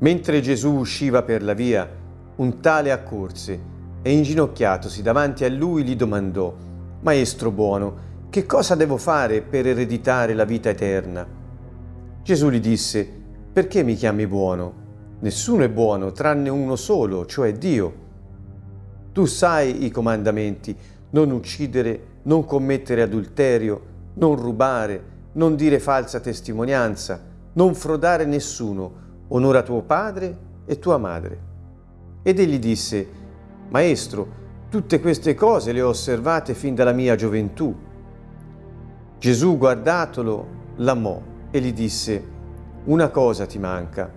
Mentre Gesù usciva per la via, un tale accorse e inginocchiatosi davanti a lui gli domandò: «Maestro buono, che cosa devo fare per ereditare la vita eterna?» Gesù gli disse: «Perché mi chiami buono? Nessuno è buono tranne uno solo, cioè Dio. Tu sai i comandamenti: non uccidere, non commettere adulterio, non rubare, non dire falsa testimonianza, non frodare nessuno, onora tuo padre e tua madre». Ed egli disse: «Maestro, tutte queste cose le ho osservate fin dalla mia gioventù». Gesù, guardatolo, l'amò e gli disse: «Una cosa ti manca.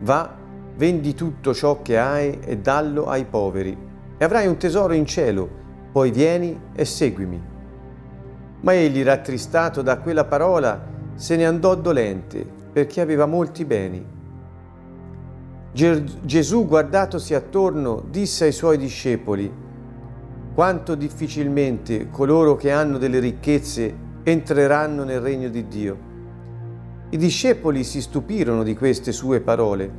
Va, vendi tutto ciò che hai e dallo ai poveri, e avrai un tesoro in cielo, poi vieni e seguimi». Ma egli, rattristato da quella parola, se ne andò dolente, perché aveva molti beni. Gesù, guardatosi attorno, disse ai suoi discepoli: «Quanto difficilmente coloro che hanno delle ricchezze entreranno nel regno di Dio». I discepoli si stupirono di queste sue parole,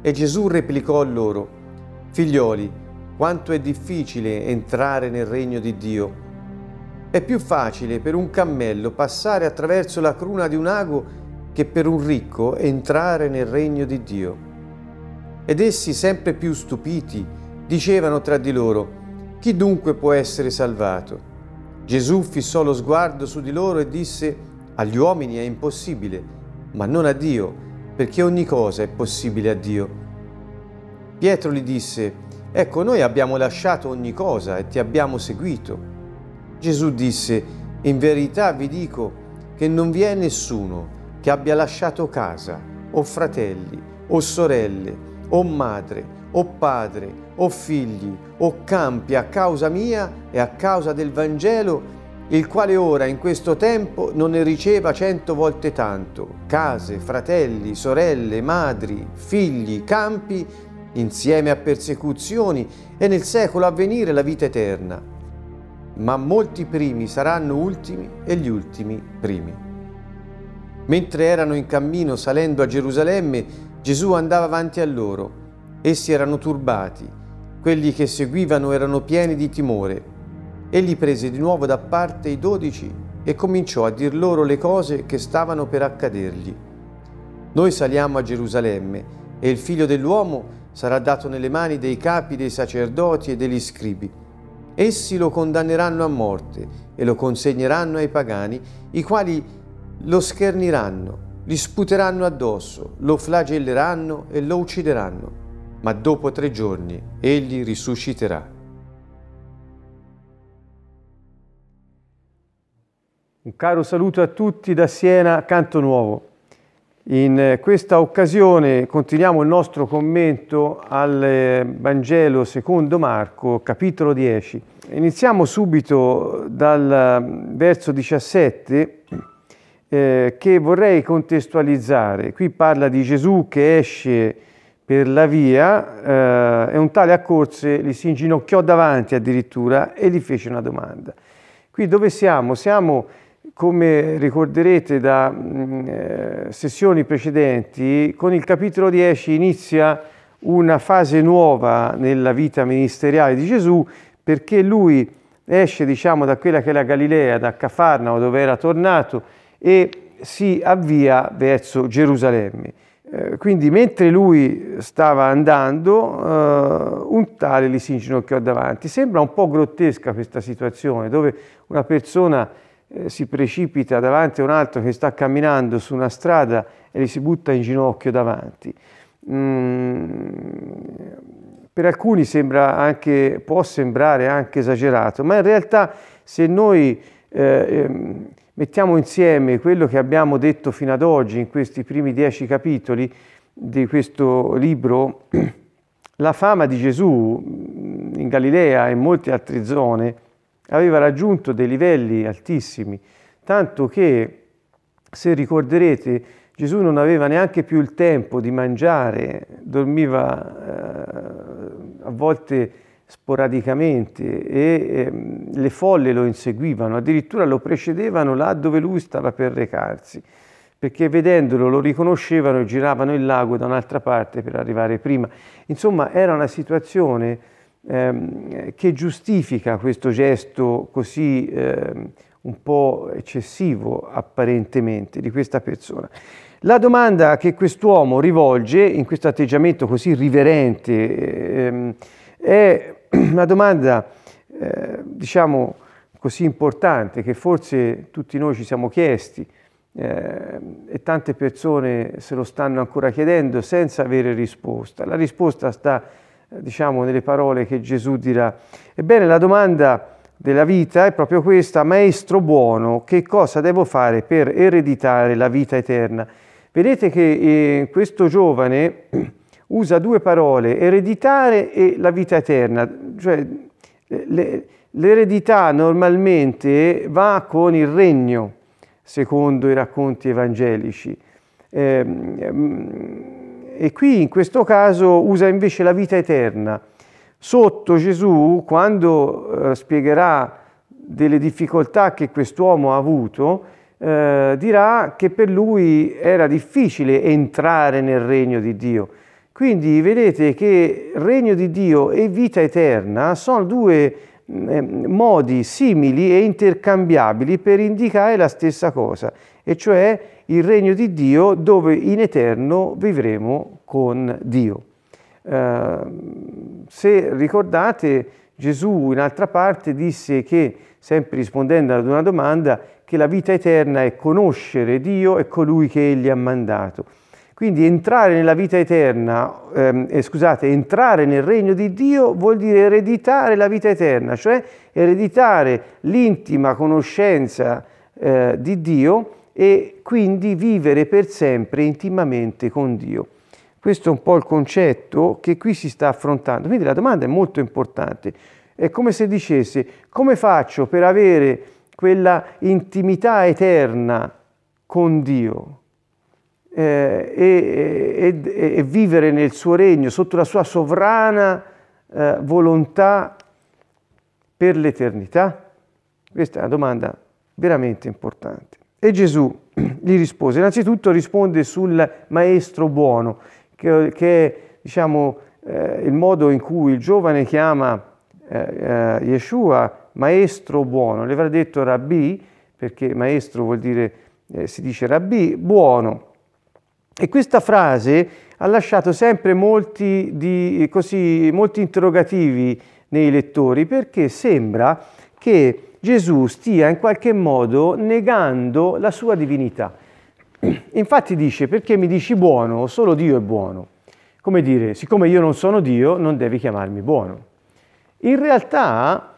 e Gesù replicò loro: «Figlioli, quanto è difficile entrare nel regno di Dio! È più facile per un cammello passare attraverso la cruna di un ago che per un ricco entrare nel regno di Dio». Ed essi, sempre più stupiti, dicevano tra di loro: «Chi dunque può essere salvato?» Gesù fissò lo sguardo su di loro e disse: «Agli uomini è impossibile, ma non a Dio, perché ogni cosa è possibile a Dio». Pietro gli disse: «Ecco, noi abbiamo lasciato ogni cosa e ti abbiamo seguito». Gesù disse: «In verità vi dico che non vi è nessuno che abbia lasciato casa, o fratelli, o sorelle, o madre, o padre, o figli, o campi, a causa mia e a causa del Vangelo, il quale ora in questo tempo non ne riceva 100 volte tanto, case, fratelli, sorelle, madri, figli, campi, insieme a persecuzioni, e nel secolo a venire la vita eterna. Ma molti primi saranno ultimi e gli ultimi primi». Mentre erano in cammino salendo a Gerusalemme, Gesù andava avanti a loro. Essi erano turbati, quelli che seguivano erano pieni di timore. Egli prese di nuovo da parte i 12 e cominciò a dir loro le cose che stavano per accadergli. «Noi saliamo a Gerusalemme, e il Figlio dell'uomo sarà dato nelle mani dei capi dei sacerdoti e degli scribi. Essi lo condanneranno a morte e lo consegneranno ai pagani, i quali lo scherniranno, gli sputeranno addosso, lo flagelleranno e lo uccideranno. Ma dopo 3 giorni egli risusciterà». Un caro saluto a tutti da Siena, Canto Nuovo. In questa occasione continuiamo il nostro commento al Vangelo secondo Marco, capitolo 10. Iniziamo subito dal verso 17 che vorrei contestualizzare. Qui parla di Gesù che esce per la via e un tale accorse, gli si inginocchiò davanti addirittura e gli fece una domanda. Qui dove siamo? Siamo, come ricorderete da sessioni precedenti, con il capitolo 10 inizia una fase nuova nella vita ministeriale di Gesù, perché lui esce, da quella che è la Galilea, da Cafarnao dove era tornato, e si avvia verso Gerusalemme. Quindi mentre lui stava andando, un tale gli si inginocchiò davanti. Sembra un po' grottesca questa situazione, dove una persona si precipita davanti a un altro che sta camminando su una strada e gli si butta in ginocchio davanti. Per alcuni sembra anche, può sembrare anche esagerato, ma in realtà se noi mettiamo insieme quello che abbiamo detto fino ad oggi in questi primi 10 capitoli di questo libro, la fama di Gesù in Galilea e in molte altre zone aveva raggiunto dei livelli altissimi, tanto che, se ricorderete, Gesù non aveva neanche più il tempo di mangiare, dormiva a volte sporadicamente e le folle lo inseguivano, addirittura lo precedevano là dove lui stava per recarsi. perché vedendolo lo riconoscevano e giravano il lago da un'altra parte per arrivare prima. Insomma, era una situazione che giustifica questo gesto così un po' eccessivo apparentemente di questa persona. La domanda che quest'uomo rivolge in questo atteggiamento così riverente è una domanda, diciamo, così importante che forse tutti noi ci siamo chiesti e tante persone se lo stanno ancora chiedendo senza avere risposta. La risposta sta, diciamo, nelle parole che Gesù dirà. Ebbene, la domanda della vita è proprio questa: Maestro buono, che cosa devo fare per ereditare la vita eterna? Vedete che questo giovane usa due parole, ereditare e la vita eterna, cioè l'eredità normalmente va con il regno, secondo i racconti evangelici. E qui in questo caso usa invece la vita eterna. Sotto Gesù, quando spiegherà delle difficoltà che quest'uomo ha avuto, dirà che per lui era difficile entrare nel regno di Dio. Quindi vedete che regno di Dio e vita eterna sono due modi simili e intercambiabili per indicare la stessa cosa, e cioè il regno di Dio dove in eterno vivremo con Dio. Se ricordate, Gesù in altra parte disse che, sempre rispondendo ad una domanda, che la vita eterna è conoscere Dio e colui che Egli ha mandato. Quindi entrare nella vita eterna, entrare nel regno di Dio vuol dire ereditare la vita eterna, cioè ereditare l'intima conoscenza di Dio e quindi vivere per sempre intimamente con Dio. Questo è un po' il concetto che qui si sta affrontando. Quindi la domanda è molto importante. È come se dicesse: come faccio per avere quella intimità eterna con Dio? E vivere nel suo regno, sotto la sua sovrana volontà per l'eternità? Questa è una domanda veramente importante. E Gesù gli rispose. Innanzitutto risponde sul maestro buono, che è, diciamo, il modo in cui il giovane chiama Yeshua maestro buono. Le avrà detto rabbì, perché maestro vuol dire, si dice rabbì, buono. E questa frase ha lasciato sempre molti interrogativi nei lettori, perché sembra che Gesù stia in qualche modo negando la sua divinità. Infatti dice: perché mi dici buono? Solo Dio è buono. Come dire, siccome io non sono Dio, non devi chiamarmi buono. In realtà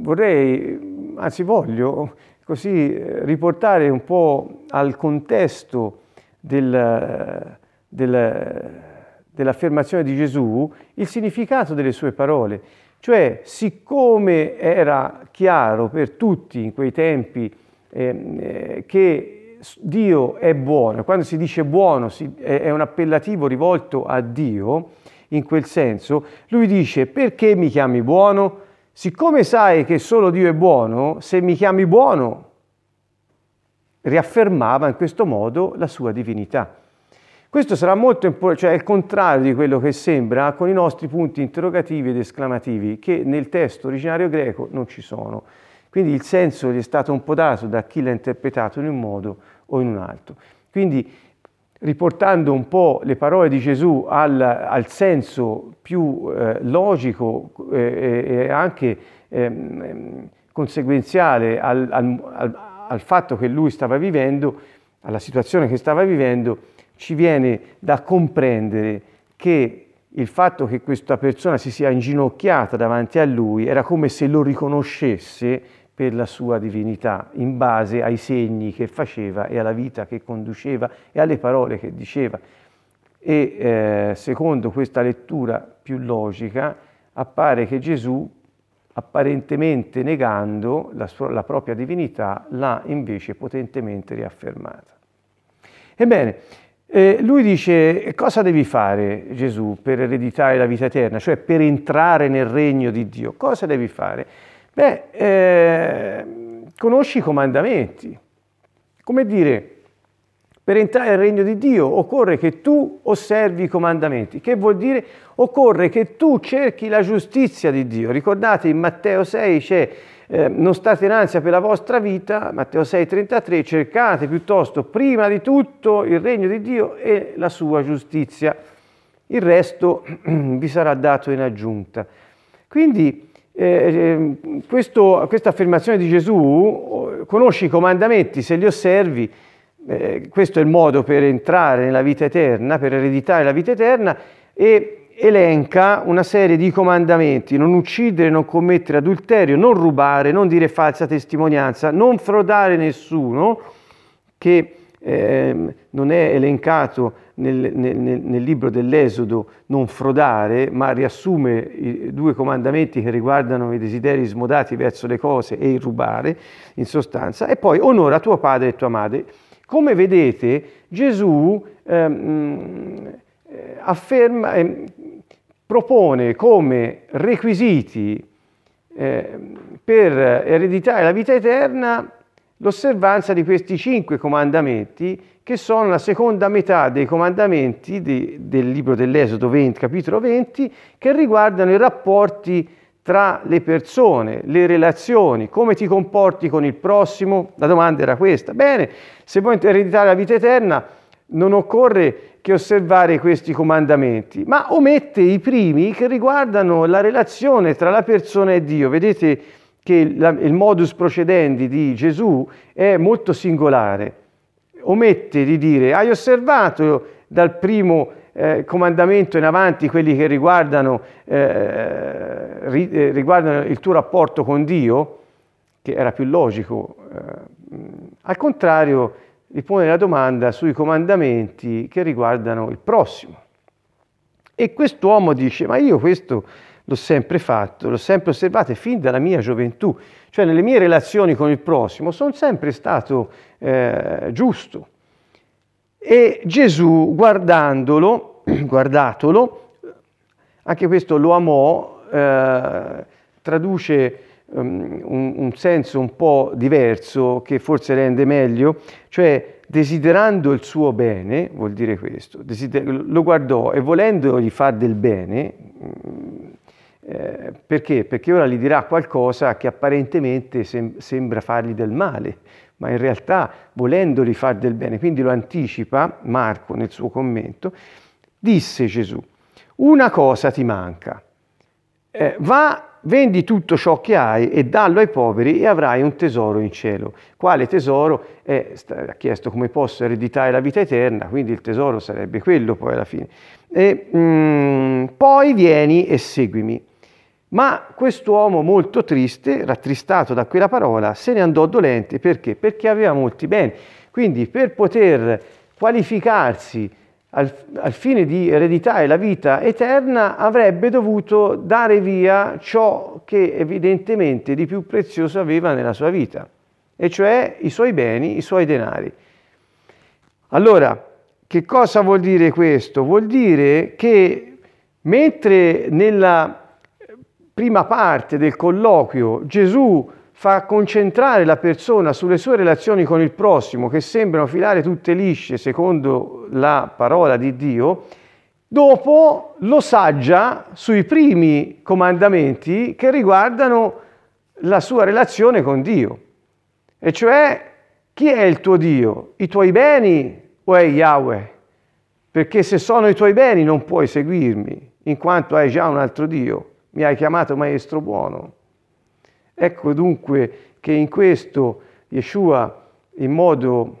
voglio così riportare un po' al contesto dell'affermazione di Gesù il significato delle sue parole. Cioè, siccome era chiaro per tutti in quei tempi che Dio è buono, quando si dice buono è un appellativo rivolto a Dio, in quel senso, lui dice: perché mi chiami buono? Siccome sai che solo Dio è buono, se mi chiami buono, riaffermava in questo modo la sua divinità. Questo sarà molto importante, cioè è il contrario di quello che sembra con i nostri punti interrogativi ed esclamativi, che nel testo originario greco non ci sono. Quindi il senso gli è stato un po' dato da chi l'ha interpretato in un modo o in un altro. Quindi, riportando un po' le parole di Gesù al senso più logico e anche conseguenziale al fatto che lui stava vivendo, alla situazione che stava vivendo, ci viene da comprendere che il fatto che questa persona si sia inginocchiata davanti a lui era come se lo riconoscesse per la sua divinità, in base ai segni che faceva e alla vita che conduceva e alle parole che diceva. E secondo questa lettura più logica appare che Gesù, apparentemente negando la propria divinità, l'ha invece potentemente riaffermata. Ebbene, lui dice: cosa devi fare, Gesù, per ereditare la vita eterna, cioè per entrare nel regno di Dio? Cosa devi fare? Conosci i comandamenti. Come dire, per entrare al regno di Dio occorre che tu osservi i comandamenti. Che vuol dire? Occorre che tu cerchi la giustizia di Dio. Ricordate, in Matteo 6 c'è non state in ansia per la vostra vita, Matteo 6,33, cercate piuttosto prima di tutto il regno di Dio e la sua giustizia. Il resto vi sarà dato in aggiunta. Quindi questa affermazione di Gesù, conosci i comandamenti se li osservi, questo è il modo per entrare nella vita eterna, per ereditare la vita eterna, e elenca una serie di comandamenti: non uccidere, non commettere adulterio, non rubare, non dire falsa testimonianza, non frodare nessuno, che non è elencato nel libro dell'Esodo, non frodare, ma riassume i due comandamenti che riguardano i desideri smodati verso le cose e il rubare, in sostanza. E poi onora tuo padre e tua madre. Come vedete, Gesù afferma, propone come requisiti per ereditare la vita eterna l'osservanza di questi 5 comandamenti, che sono la seconda metà dei comandamenti del libro dell'Esodo, capitolo 20, che riguardano i rapporti tra le persone, le relazioni, come ti comporti con il prossimo. La domanda era questa. Bene, se vuoi ereditare la vita eterna non occorre che osservare questi comandamenti, ma omette i primi che riguardano la relazione tra la persona e Dio. Vedete che il modus procedendi di Gesù è molto singolare. Omette di dire: hai osservato dal primo comandamento in avanti quelli che riguardano il tuo rapporto con Dio, che era più logico. Al contrario, ripone la domanda sui comandamenti che riguardano il prossimo. E quest'uomo dice: ma io questo l'ho sempre fatto, l'ho sempre osservato fin dalla mia gioventù, cioè nelle mie relazioni con il prossimo sono sempre stato giusto. E Gesù, guardatolo, anche questo lo amò, traduce un senso un po' diverso che forse rende meglio, cioè desiderando il suo bene, vuol dire questo, lo guardò e volendogli far del bene, perché? Perché ora gli dirà qualcosa che apparentemente sembra fargli del male, ma in realtà volendoli far del bene, quindi lo anticipa Marco nel suo commento. Disse Gesù: una cosa ti manca, va, vendi tutto ciò che hai e dallo ai poveri e avrai un tesoro in cielo. Quale tesoro? Ha chiesto come posso ereditare la vita eterna, quindi il tesoro sarebbe quello poi alla fine. Poi vieni e seguimi. Ma quest'uomo, molto triste, rattristato da quella parola, se ne andò dolente. Perché? Perché aveva molti beni. Quindi, per poter qualificarsi al fine di ereditare la vita eterna, avrebbe dovuto dare via ciò che evidentemente di più prezioso aveva nella sua vita, e cioè i suoi beni, i suoi denari. Allora, che cosa vuol dire questo? Vuol dire che mentre nella prima parte del colloquio Gesù fa concentrare la persona sulle sue relazioni con il prossimo, che sembrano filare tutte lisce secondo la parola di Dio, dopo lo saggia sui primi comandamenti che riguardano la sua relazione con Dio. E cioè, chi è il tuo Dio? I tuoi beni o è Yahweh? Perché se sono i tuoi beni non puoi seguirmi, in quanto hai già un altro Dio. Mi hai chiamato maestro buono. Ecco dunque che in questo Yeshua, in modo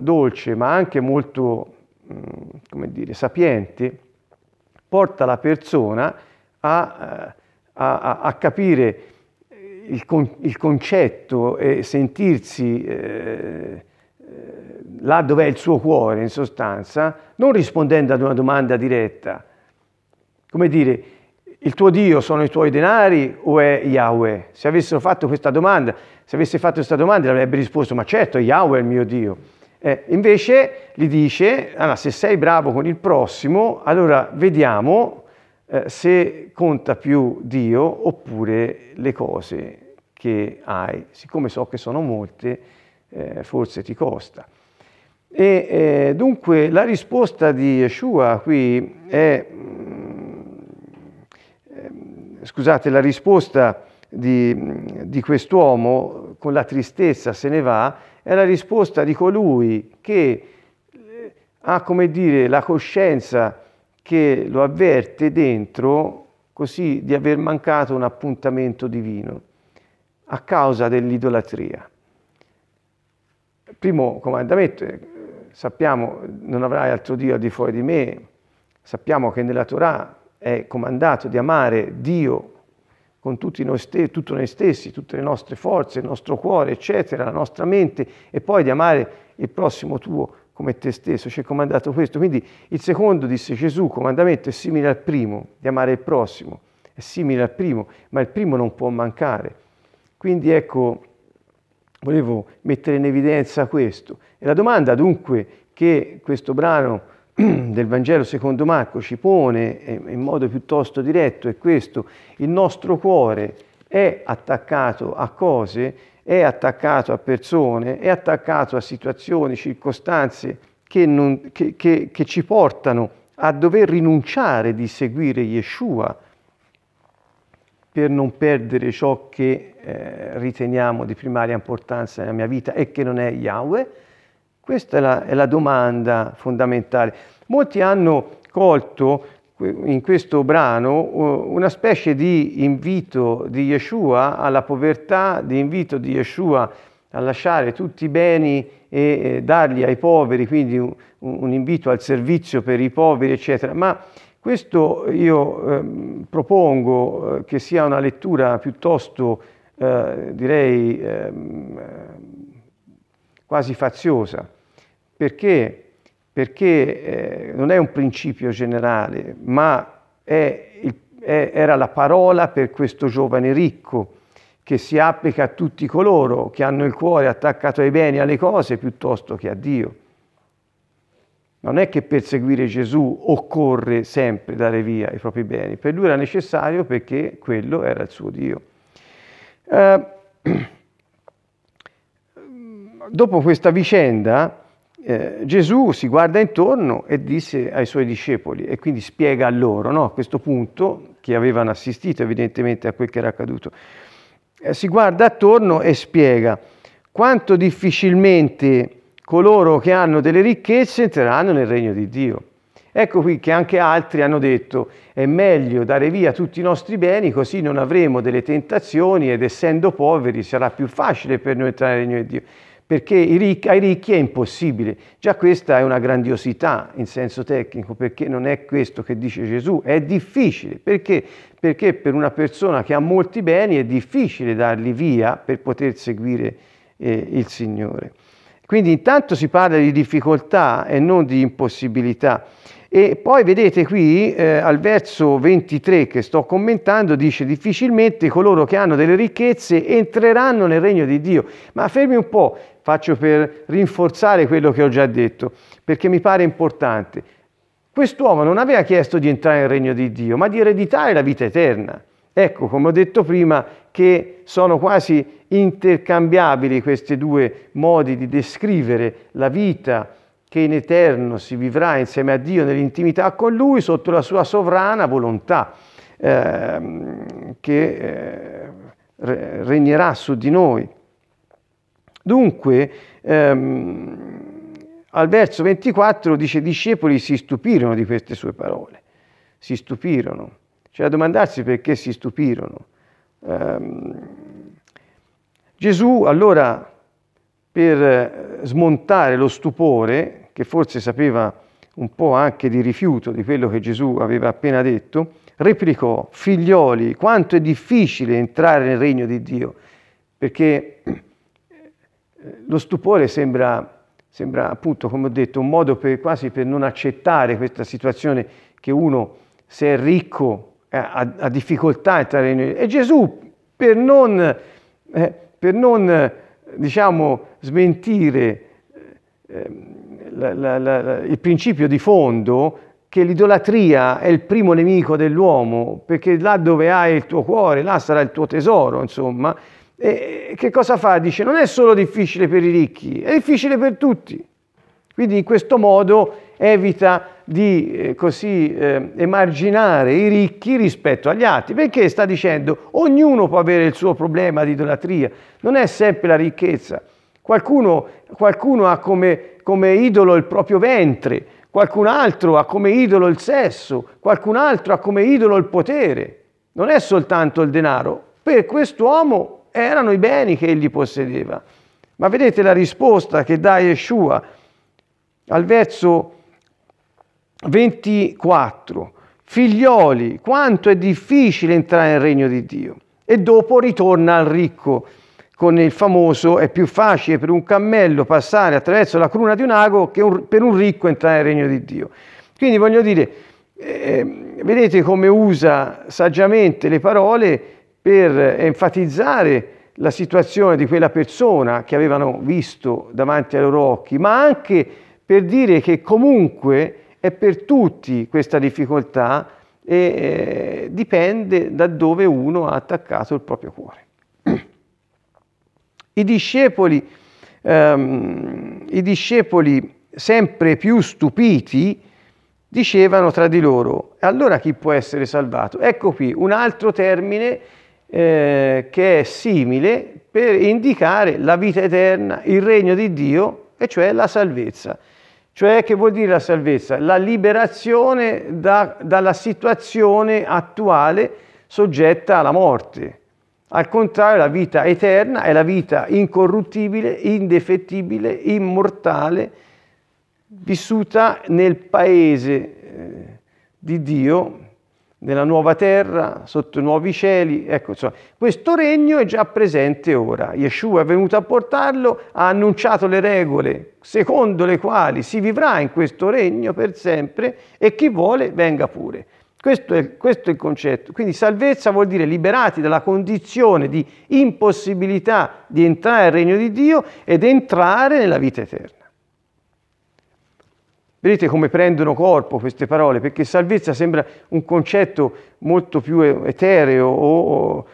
dolce, ma anche molto sapiente, porta la persona a capire il concetto e sentirsi là dov'è il suo cuore, in sostanza, non rispondendo ad una domanda diretta. Come dire, il tuo Dio sono i tuoi denari o è Yahweh? Se avesse fatto questa domanda, avrebbe risposto: ma certo, Yahweh è il mio Dio. Invece gli dice: allora, se sei bravo con il prossimo, allora vediamo se conta più Dio oppure le cose che hai. Siccome so che sono molte, forse ti costa. E dunque la risposta di Yeshua qui è, scusate, la risposta di quest'uomo con la tristezza se ne va, è la risposta di colui che ha, come dire, la coscienza che lo avverte dentro così di aver mancato un appuntamento divino a causa dell'idolatria. Il primo comandamento, sappiamo, non avrai altro Dio al di fuori di me, sappiamo che nella Torah è comandato di amare Dio con tutto noi stessi, tutte le nostre forze, il nostro cuore, eccetera, la nostra mente, e poi di amare il prossimo tuo come te stesso, ci è comandato questo. Quindi il secondo, disse Gesù, comandamento è simile al primo, di amare il prossimo, è simile al primo, ma il primo non può mancare. Quindi ecco, volevo mettere in evidenza questo. E la domanda dunque che questo brano del Vangelo secondo Marco ci pone in modo piuttosto diretto è questo: il nostro cuore è attaccato a cose, è attaccato a persone, è attaccato a situazioni, circostanze che ci portano a dover rinunciare di seguire Yeshua per non perdere ciò che riteniamo di primaria importanza nella mia vita e che non è Yahweh. Questa è la domanda fondamentale. Molti hanno colto in questo brano una specie di invito di Yeshua alla povertà, di invito di Yeshua a lasciare tutti i beni e darli ai poveri, quindi un invito al servizio per i poveri, eccetera. Ma questo io propongo che sia una lettura piuttosto, direi, quasi faziosa. Perché? Perché non è un principio generale, ma era la parola per questo giovane ricco, che si applica a tutti coloro che hanno il cuore attaccato ai beni, alle cose, piuttosto che a Dio. Non è che per seguire Gesù occorre sempre dare via i propri beni, per lui era necessario perché quello era il suo Dio. Dopo questa vicenda, Gesù si guarda intorno e disse ai suoi discepoli, e quindi spiega a loro, no? A questo punto, che avevano assistito evidentemente a quel che era accaduto, si guarda attorno e spiega quanto difficilmente coloro che hanno delle ricchezze entreranno nel regno di Dio. Ecco qui che anche altri hanno detto: è meglio dare via tutti i nostri beni, così non avremo delle tentazioni ed essendo poveri sarà più facile per noi entrare nel regno di Dio. Perché ai ricchi è impossibile. Già questa è una grandiosità in senso tecnico, perché non è questo che dice Gesù, è difficile. Perché? Perché per una persona che ha molti beni è difficile darli via per poter seguire il Signore. Quindi intanto si parla di difficoltà e non di impossibilità. E poi vedete qui al verso 23 che sto commentando, dice: difficilmente coloro che hanno delle ricchezze entreranno nel regno di Dio. Ma fermi un po', faccio per rinforzare quello che ho già detto, perché mi pare importante. Quest'uomo non aveva chiesto di entrare nel regno di Dio, ma di ereditare la vita eterna. Ecco, come ho detto prima, che sono quasi intercambiabili questi due modi di descrivere la vita che in eterno si vivrà insieme a Dio nell'intimità con Lui, sotto la sua sovrana volontà che regnerà su di noi. Dunque, al verso 24 dice: i discepoli si stupirono di queste sue parole. Si stupirono. C'è da domandarsi perché si stupirono. Gesù allora, per smontare lo stupore, che forse sapeva un po' anche di rifiuto di quello che Gesù aveva appena detto, replicò: figlioli, quanto è difficile entrare nel regno di Dio. Perché lo stupore sembra appunto, come ho detto, un modo quasi per non accettare questa situazione, che uno, se è ricco, ha difficoltà a entrare nel regno di Dio. E Gesù, per non diciamo smentire il principio di fondo, che l'idolatria è il primo nemico dell'uomo, perché là dove hai il tuo cuore, là sarà il tuo tesoro, insomma, E che cosa fa? Dice, non è solo difficile per i ricchi, è difficile per tutti. Quindi in questo modo evita di emarginare i ricchi rispetto agli altri, perché sta dicendo ognuno può avere il suo problema di idolatria, non è sempre la ricchezza. Qualcuno ha come idolo il proprio ventre, qualcun altro ha come idolo il sesso, qualcun altro ha come idolo il potere. Non è soltanto il denaro, per quest'uomo erano i beni che egli possedeva. Ma vedete la risposta che dà Yeshua al verso 24. Figlioli, quanto è difficile entrare nel regno di Dio. E dopo ritorna al ricco con il famoso: è più facile per un cammello passare attraverso la cruna di un ago che per un ricco entrare nel regno di Dio. Quindi voglio dire, vedete come usa saggiamente le parole per enfatizzare la situazione di quella persona che avevano visto davanti ai loro occhi, ma anche per dire che comunque è per tutti questa difficoltà e dipende da dove uno ha attaccato il proprio cuore. I discepoli sempre più stupiti dicevano tra di loro: allora chi può essere salvato? Ecco qui un altro termine che è simile per indicare la vita eterna, il regno di Dio, e cioè la salvezza. Cioè, che vuol dire la salvezza? La liberazione dalla situazione attuale soggetta alla morte. Al contrario, la vita eterna è la vita incorruttibile, indefettibile, immortale, vissuta nel paese di Dio, nella nuova terra, sotto i nuovi cieli. Ecco, insomma, questo regno è già presente ora. Yeshua è venuto a portarlo, ha annunciato le regole secondo le quali si vivrà in questo regno per sempre, e chi vuole venga pure. Questo è il concetto. Quindi salvezza vuol dire liberati dalla condizione di impossibilità di entrare al regno di Dio ed entrare nella vita eterna. Vedete come prendono corpo queste parole, perché salvezza sembra un concetto molto più etereo o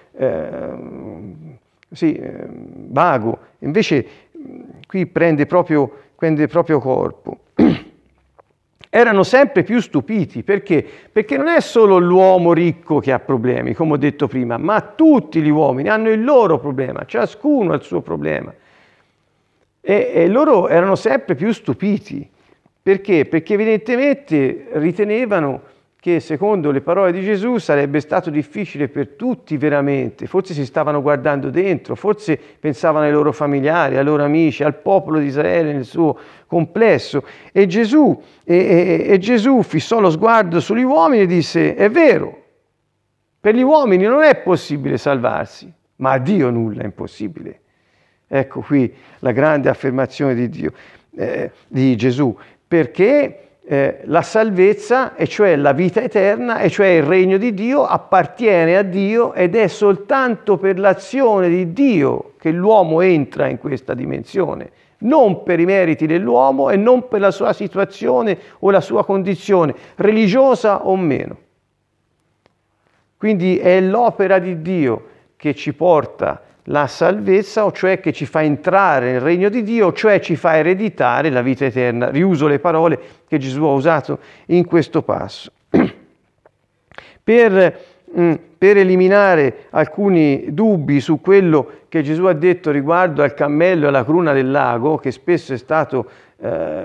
vago, invece qui prende proprio corpo. Erano sempre più stupiti, perché? Perché non è solo l'uomo ricco che ha problemi, come ho detto prima, ma tutti gli uomini hanno il loro problema, ciascuno ha il suo problema. E loro erano sempre più stupiti. Perché? Perché evidentemente ritenevano che, secondo le parole di Gesù, sarebbe stato difficile per tutti veramente. Forse si stavano guardando dentro, forse pensavano ai loro familiari, ai loro amici, al popolo di Israele nel suo complesso. E Gesù fissò lo sguardo sugli uomini e disse: è vero, per gli uomini non è possibile salvarsi, ma a Dio nulla è impossibile. Ecco qui la grande affermazione di Gesù. Perché la salvezza, e cioè la vita eterna, e cioè il regno di Dio, appartiene a Dio ed è soltanto per l'azione di Dio che l'uomo entra in questa dimensione, non per i meriti dell'uomo e non per la sua situazione o la sua condizione, religiosa o meno. Quindi è l'opera di Dio che ci porta la salvezza, o cioè che ci fa entrare nel regno di Dio, cioè ci fa ereditare la vita eterna. Riuso le parole che Gesù ha usato in questo passo. Per eliminare alcuni dubbi su quello che Gesù ha detto riguardo al cammello e alla cruna del lago, che spesso è stato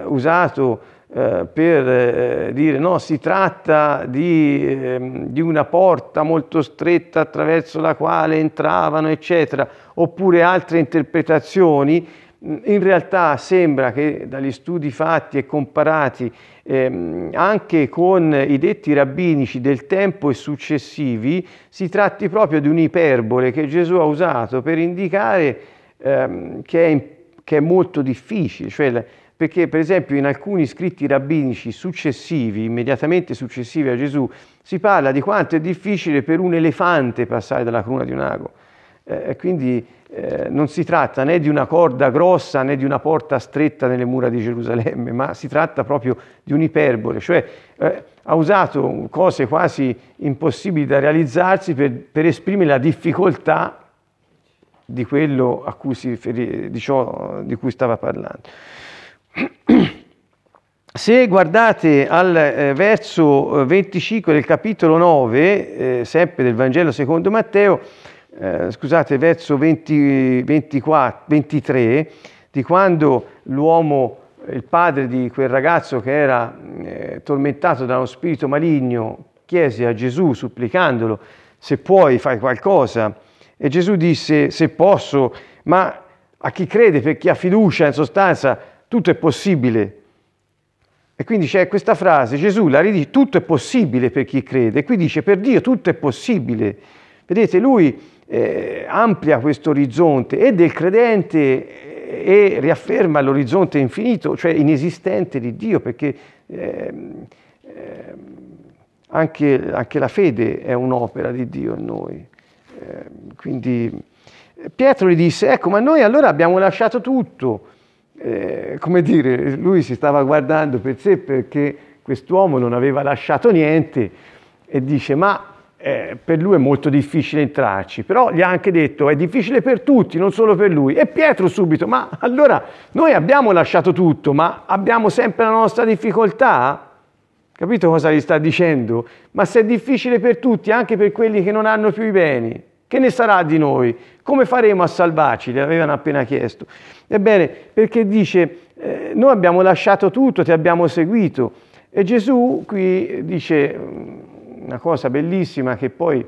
usato per dire no, si tratta di una porta molto stretta attraverso la quale entravano, eccetera, oppure altre interpretazioni, in realtà sembra che dagli studi fatti e comparati anche con i detti rabbinici del tempo e successivi si tratti proprio di un'iperbole che Gesù ha usato per indicare che è molto difficile, cioè perché per esempio in alcuni scritti rabbinici successivi, immediatamente successivi a Gesù, si parla di quanto è difficile per un elefante passare dalla cruna di un ago. Quindi non si tratta né di una corda grossa né di una porta stretta nelle mura di Gerusalemme, ma si tratta proprio di un'iperbole, cioè ha usato cose quasi impossibili da realizzarsi per esprimere la difficoltà di quello a cui si riferì, di ciò di cui stava parlando. Se guardate al verso 25 del capitolo 9, sempre del Vangelo secondo Matteo, scusate, verso 23, di quando l'uomo, il padre di quel ragazzo che era tormentato da uno spirito maligno, chiese a Gesù supplicandolo: se puoi fai qualcosa. E Gesù disse: se posso, ma a chi crede, per chi ha fiducia, in sostanza tutto è possibile. E quindi c'è questa frase, Gesù la ridice: tutto è possibile per chi crede. E qui dice: per Dio tutto è possibile. Vedete, lui amplia questo orizzonte e del credente e riafferma l'orizzonte infinito, cioè inesistente, di Dio, perché anche la fede è un'opera di Dio in noi. Quindi Pietro gli disse: ecco, ma noi allora abbiamo lasciato tutto. Come dire, lui si stava guardando per sé perché quest'uomo non aveva lasciato niente, e dice: ma per lui è molto difficile entrarci. Però gli ha anche detto: è difficile per tutti, non solo per lui. E Pietro subito: ma allora noi abbiamo lasciato tutto, ma abbiamo sempre la nostra difficoltà? Capito cosa gli sta dicendo? Ma se è difficile per tutti, anche per quelli che non hanno più i beni, che ne sarà di noi? Come faremo a salvarci? Gli avevano appena chiesto. Ebbene, perché dice: noi abbiamo lasciato tutto, ti abbiamo seguito. E Gesù qui dice una cosa bellissima che poi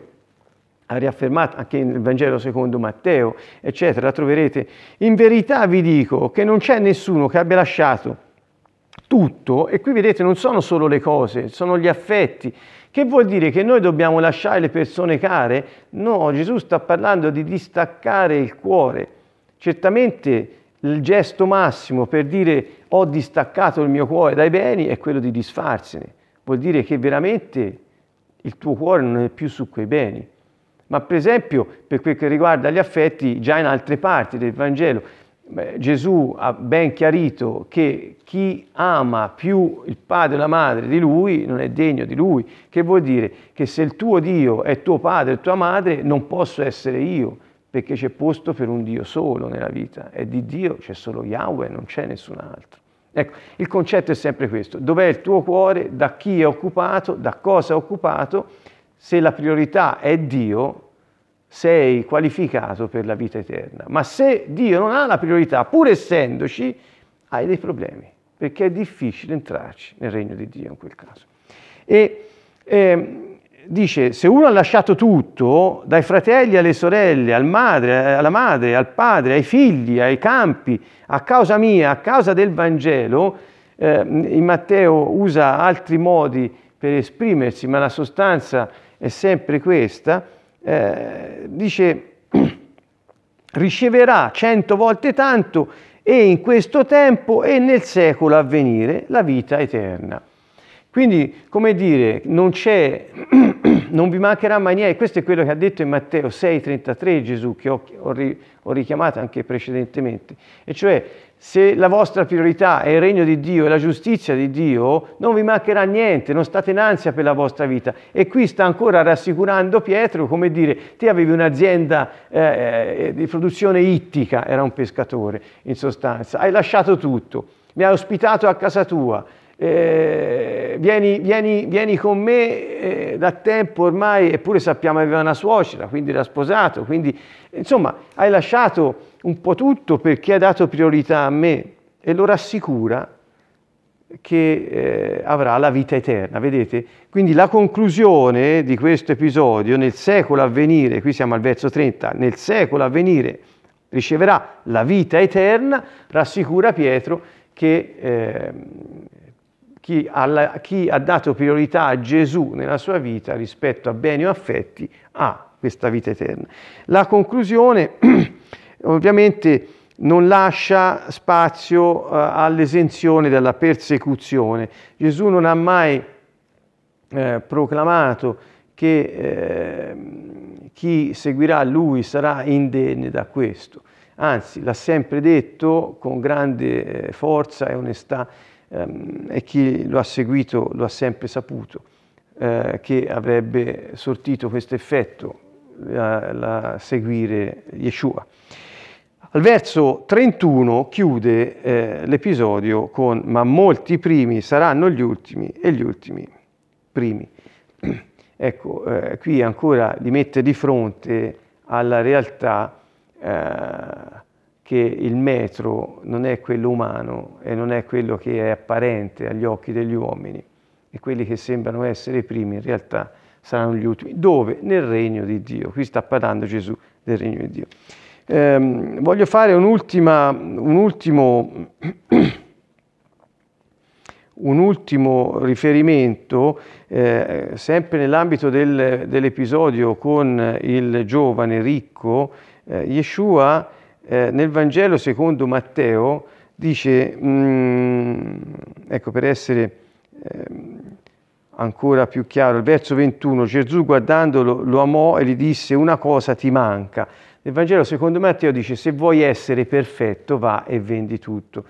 ha riaffermato anche nel Vangelo secondo Matteo, eccetera, la troverete. In verità vi dico che non c'è nessuno che abbia lasciato tutto, e qui vedete non sono solo le cose, sono gli affetti. Che vuol dire che noi dobbiamo lasciare le persone care? No, Gesù sta parlando di distaccare il cuore. Certamente il gesto massimo per dire ho distaccato il mio cuore dai beni è quello di disfarsene. Vuol dire che veramente il tuo cuore non è più su quei beni. Ma per esempio, per quel che riguarda gli affetti, già in altre parti del Vangelo, Gesù ha ben chiarito che chi ama più il padre o la madre di lui non è degno di lui. Che vuol dire? Che se il tuo Dio è tuo padre e tua madre, non posso essere io, perché c'è posto per un Dio solo nella vita, e di Dio c'è solo Yahweh, non c'è nessun altro. Ecco, il concetto è sempre questo: dov'è il tuo cuore, da chi è occupato, da cosa è occupato. Se la priorità è Dio, sei qualificato per la vita eterna. Ma se Dio non ha la priorità, pur essendoci, hai dei problemi, perché è difficile entrarci nel regno di Dio in quel caso. E dice: se uno ha lasciato tutto, dai fratelli alle sorelle, alla madre, al padre, ai figli, ai campi, a causa mia, a causa del Vangelo, in Matteo usa altri modi per esprimersi, ma la sostanza è sempre questa. Dice: riceverà 100 volte tanto, e in questo tempo e nel secolo a venire la vita eterna. Quindi, come dire, non vi mancherà mai niente. Questo è quello che ha detto in Matteo 6,33 Gesù, che ho richiamato anche precedentemente, e cioè: se la vostra priorità è il regno di Dio e la giustizia di Dio, non vi mancherà niente, non state in ansia per la vostra vita. E qui sta ancora rassicurando Pietro, come dire: ti avevi un'azienda di produzione ittica, era un pescatore in sostanza, hai lasciato tutto, mi hai ospitato a casa tua, vieni con me da tempo ormai, eppure sappiamo che aveva una suocera, quindi era sposato, quindi insomma hai lasciato un po' tutto perché ha dato priorità a me, e lo rassicura che avrà la vita eterna, vedete? Quindi la conclusione di questo episodio: nel secolo a venire, qui siamo al verso 30, nel secolo a venire riceverà la vita eterna, rassicura Pietro che chi ha dato priorità a Gesù nella sua vita rispetto a beni o affetti ha questa vita eterna. La conclusione ovviamente non lascia spazio all'esenzione dalla persecuzione. Gesù non ha mai proclamato che chi seguirà lui sarà indenne da questo. Anzi, l'ha sempre detto con grande forza e onestà, e chi lo ha seguito lo ha sempre saputo che avrebbe sortito questo effetto. seguire Yeshua. Al verso 31 chiude l'episodio con «Ma molti primi saranno gli ultimi e gli ultimi primi». Ecco, qui ancora li mette di fronte alla realtà che il metro non è quello umano e non è quello che è apparente agli occhi degli uomini, e quelli che sembrano essere i primi in realtà saranno gli ultimi. Dove? Nel regno di Dio. Qui sta parlando Gesù del regno di Dio. Voglio fare un ultimo riferimento, sempre nell'ambito dell'episodio con il giovane ricco. Yeshua nel Vangelo secondo Matteo dice, ecco, per essere ancora più chiaro, il verso 21, Gesù guardandolo lo amò e gli disse: una cosa ti manca. Nel Vangelo secondo Matteo dice: se vuoi essere perfetto, va e vendi tutto.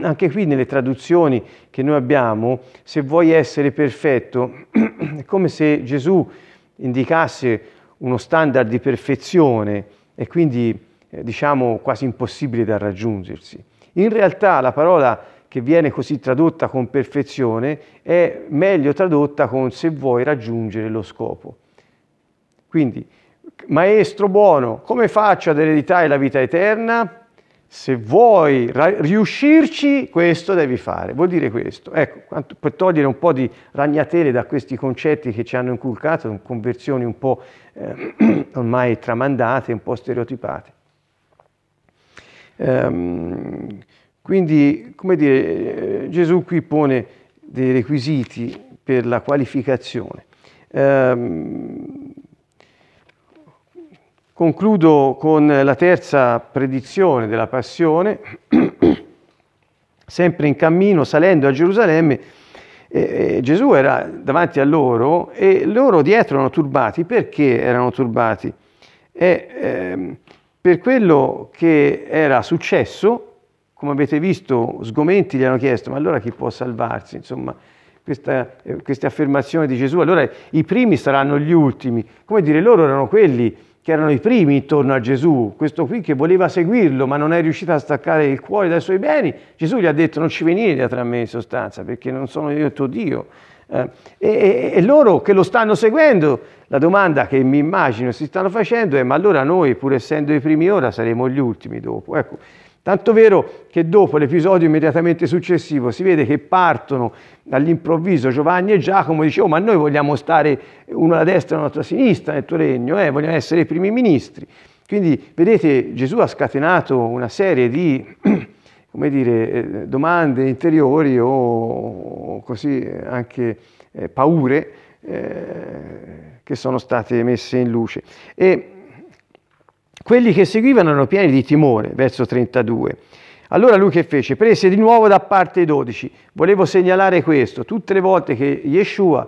Anche qui nelle traduzioni che noi abbiamo, se vuoi essere perfetto, è come se Gesù indicasse uno standard di perfezione e quindi diciamo quasi impossibile da raggiungersi. In realtà la parola che viene così tradotta con perfezione è meglio tradotta con se vuoi raggiungere lo scopo. Quindi, maestro buono, come faccio ad ereditare la vita eterna? Se vuoi riuscirci, questo devi fare. Vuol dire questo. Ecco, per togliere un po' di ragnatele da questi concetti che ci hanno inculcato, conversioni un po' ormai tramandate, un po' stereotipate. Quindi, come dire, Gesù qui pone dei requisiti per la qualificazione. Concludo con la terza predizione della Passione, sempre in cammino, salendo a Gerusalemme, Gesù era davanti a loro e loro dietro erano turbati. Perché erano turbati? Per quello che era successo, come avete visto, sgomenti gli hanno chiesto: ma allora chi può salvarsi? Insomma, queste affermazioni di Gesù, allora i primi saranno gli ultimi. Come dire, loro erano quelli che erano i primi intorno a Gesù, questo qui che voleva seguirlo ma non è riuscito a staccare il cuore dai suoi beni. Gesù gli ha detto: non ci venire dietro a me, in sostanza, perché non sono io il tuo Dio. E loro che lo stanno seguendo, la domanda che mi immagino si stanno facendo è: ma allora noi, pur essendo i primi ora, saremo gli ultimi dopo? Ecco, tanto vero che dopo l'episodio immediatamente successivo si vede che partono all'improvviso Giovanni e Giacomo, dice: oh, ma noi vogliamo stare uno alla destra e uno alla sinistra nel tuo regno, vogliamo essere i primi ministri. Quindi vedete, Gesù ha scatenato una serie di, come dire, domande interiori o così anche paure che sono state messe in luce. E quelli che seguivano erano pieni di timore, verso 32. Allora lui che fece? Prese di nuovo da parte i 12. Volevo segnalare questo. Tutte le volte che Yeshua,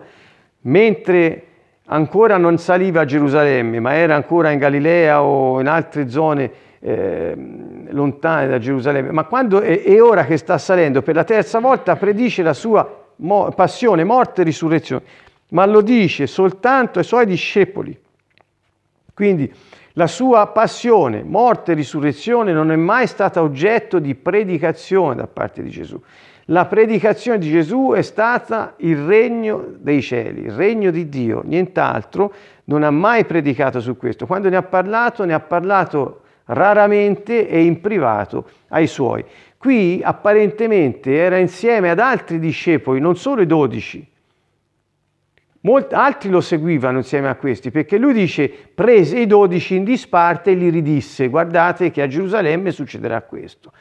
mentre ancora non saliva a Gerusalemme, ma era ancora in Galilea o in altre zone lontane da Gerusalemme, ma quando è ora che sta salendo, per la terza volta predice la sua passione, morte e risurrezione, ma lo dice soltanto ai suoi discepoli. Quindi la sua passione, morte e risurrezione non è mai stata oggetto di predicazione da parte di Gesù. La predicazione di Gesù è stata il regno dei cieli, il regno di Dio, nient'altro. Non ha mai predicato su questo. Quando ne ha parlato raramente e in privato ai suoi. Qui apparentemente era insieme ad altri discepoli, non solo i 12. Molti altri lo seguivano insieme a questi, perché lui dice: prese i 12 in disparte e li ridisse: guardate che a Gerusalemme succederà questo.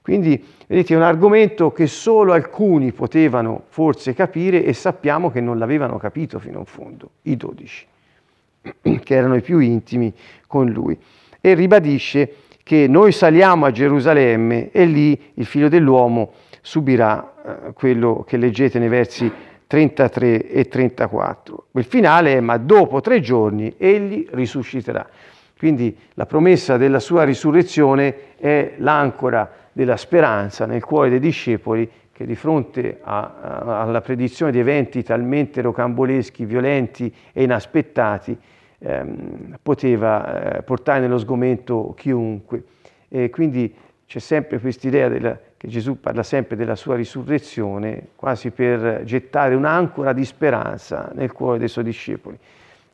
Quindi vedete, è un argomento che solo alcuni potevano forse capire, e sappiamo che non l'avevano capito fino in fondo i 12, che erano i più intimi con lui. E ribadisce che noi saliamo a Gerusalemme e lì il Figlio dell'uomo subirà quello che leggete nei versi 33 e 34. Il finale è: ma dopo 3 giorni egli risusciterà. Quindi la promessa della sua risurrezione è l'ancora della speranza nel cuore dei discepoli, che di fronte alla predizione di eventi talmente rocamboleschi, violenti e inaspettati, poteva portare nello sgomento chiunque. E quindi c'è sempre quest'idea che Gesù parla sempre della sua risurrezione, quasi per gettare un'ancora di speranza nel cuore dei suoi discepoli.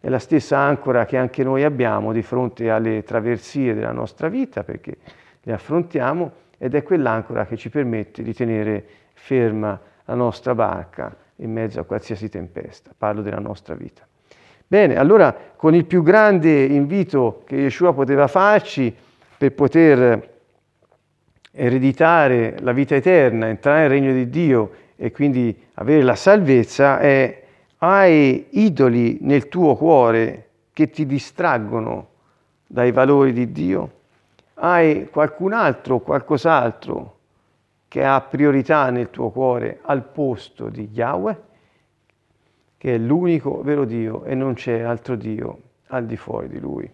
È la stessa ancora che anche noi abbiamo di fronte alle traversie della nostra vita, perché le affrontiamo, ed è quell'ancora che ci permette di tenere ferma la nostra barca in mezzo a qualsiasi tempesta. Parlo della nostra vita. Bene, allora con il più grande invito che Yeshua poteva farci per poter ereditare la vita eterna, entrare nel regno di Dio e quindi avere la salvezza, è: hai idoli nel tuo cuore che ti distraggono dai valori di Dio? Hai qualcun altro, qualcos'altro che ha priorità nel tuo cuore al posto di Yahweh, che è l'unico vero Dio e non c'è altro Dio al di fuori di Lui?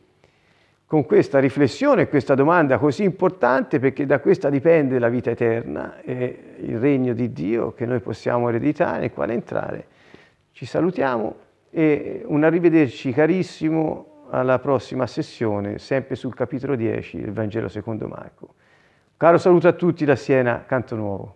Con questa riflessione e questa domanda così importante, perché da questa dipende la vita eterna e il regno di Dio che noi possiamo ereditare, nel quale entrare, ci salutiamo e un arrivederci carissimo alla prossima sessione, sempre sul capitolo 10 del Vangelo secondo Marco. Caro saluto a tutti da Siena, Canto Nuovo.